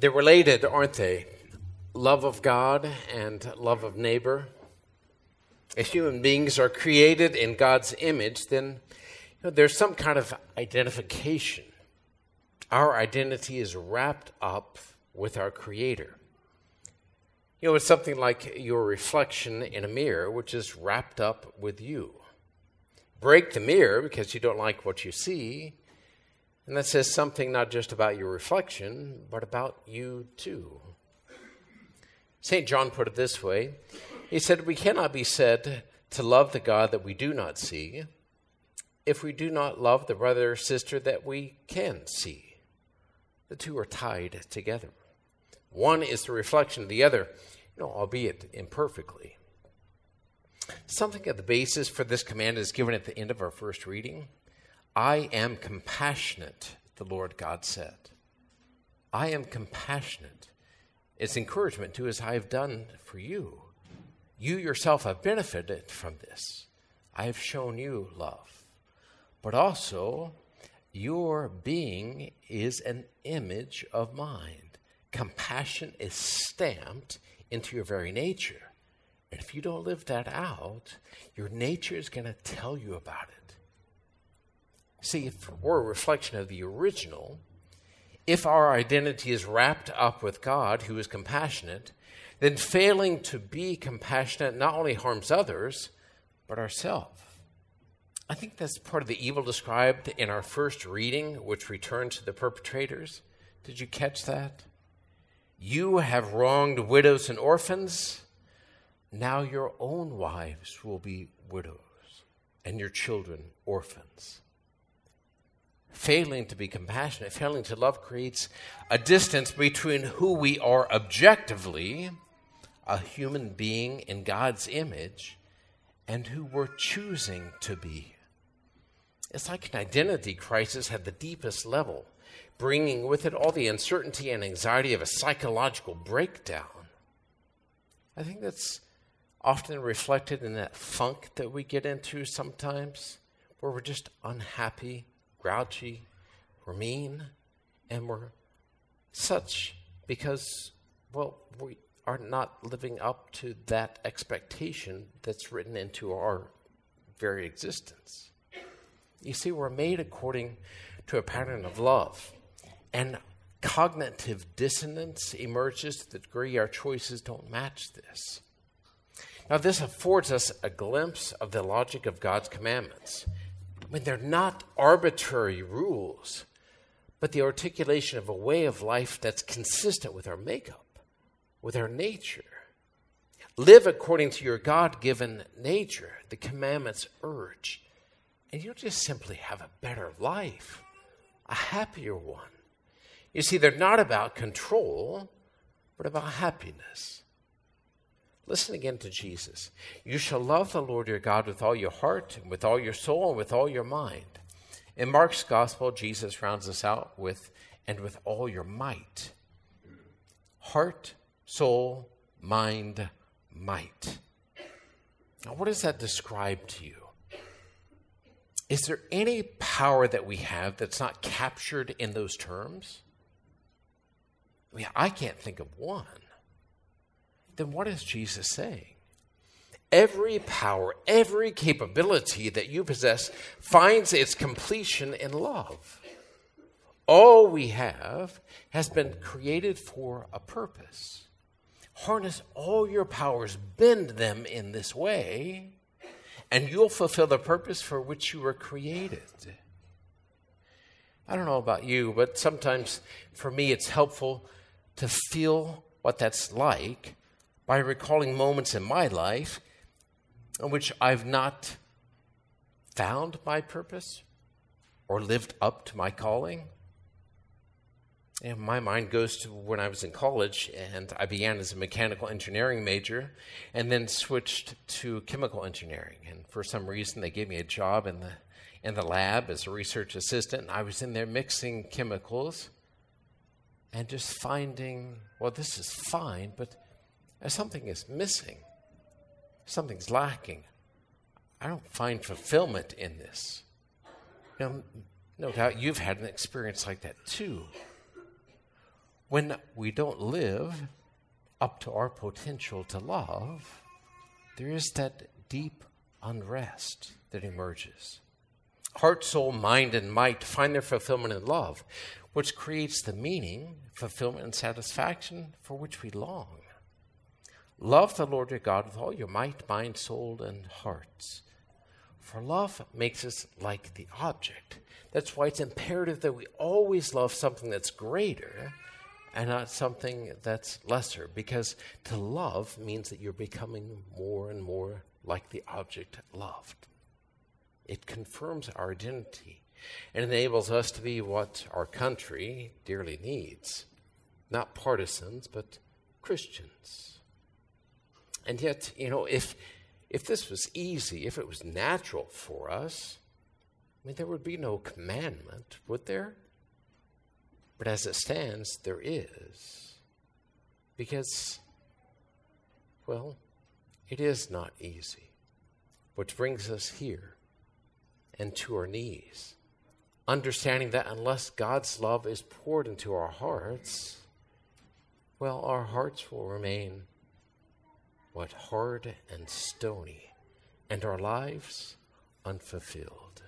They're related, aren't they? Love of God and love of neighbor. If human beings are created in God's image, then there's some kind of identification. Our identity is wrapped up with our Creator. It's something like your reflection in a mirror, which is wrapped up with you. Break the mirror because you don't like what you see, and that says something not just about your reflection, but about you too. St. John put it this way. He said, "We cannot be said to love the God that we do not see if we do not love the brother or sister that we can see." The two are tied together. One is the reflection of the other, albeit imperfectly. Something of the basis for this command is given at the end of our first reading. "I am compassionate," the Lord God said. I am compassionate. It's encouragement to as I have done for you. You yourself have benefited from this. I have shown you love. But also, your being is an image of mine. Compassion is stamped into your very nature. And if you don't live that out, your nature is going to tell you about it. See, if we're a reflection of the original, if our identity is wrapped up with God, who is compassionate, then failing to be compassionate not only harms others, but ourselves. I think that's part of the evil described in our first reading, which returns to the perpetrators. Did you catch that? You have wronged widows and orphans. Now your own wives will be widows, and your children orphans. Failing to be compassionate, failing to love, creates a distance between who we are objectively, a human being in God's image, and who we're choosing to be. It's like an identity crisis at the deepest level, bringing with it all the uncertainty and anxiety of a psychological breakdown. I think that's often reflected in that funk that we get into sometimes, where we're just unhappy, grouchy, we're mean, and we're such because, we are not living up to that expectation that's written into our very existence. You see, we're made according to a pattern of love, and cognitive dissonance emerges to the degree our choices don't match this. Now, this affords us a glimpse of the logic of God's commandments. They're not arbitrary rules, but the articulation of a way of life that's consistent with our makeup, with our nature. Live according to your God-given nature, the commandments urge, and you'll just simply have a better life, a happier one. You see, they're not about control, but about happiness. Listen again to Jesus. "You shall love the Lord your God with all your heart, and with all your soul, and with all your mind." In Mark's gospel, Jesus rounds us out with, "and with all your might." Heart, soul, mind, might. Now, what does that describe to you? Is there any power that we have that's not captured in those terms? I can't think of one. Then what is Jesus saying? Every power, every capability that you possess finds its completion in love. All we have has been created for a purpose. Harness all your powers, bend them in this way, and you'll fulfill the purpose for which you were created. I don't know about you, but sometimes for me it's helpful to feel what that's like by recalling moments in my life in which I've not found my purpose or lived up to my calling. And my mind goes to when I was in college, and I began as a mechanical engineering major and then switched to chemical engineering. And for some reason, they gave me a job in the lab as a research assistant. And I was in there mixing chemicals and just finding, this is fine, but something is missing. Something's lacking. I don't find fulfillment in this. No doubt you've had an experience like that too. when we don't live up to our potential to love, there is that deep unrest that emerges. Heart, soul, mind, and might find their fulfillment in love, which creates the meaning, fulfillment, and satisfaction for which we long. Love the Lord your God with all your might, mind, soul, and hearts. For love makes us like the object. That's why it's imperative that we always love something that's greater and not something that's lesser, because to love means that you're becoming more and more like the object loved. It confirms our identity and enables us to be what our country dearly needs, not partisans, but Christians. And yet, if this was easy, if it was natural for us, there would be no commandment, would there? But as it stands, there is. Because, it is not easy. Which brings us here and to our knees, understanding that unless God's love is poured into our hearts, our hearts will remain hard and stony, and our lives unfulfilled.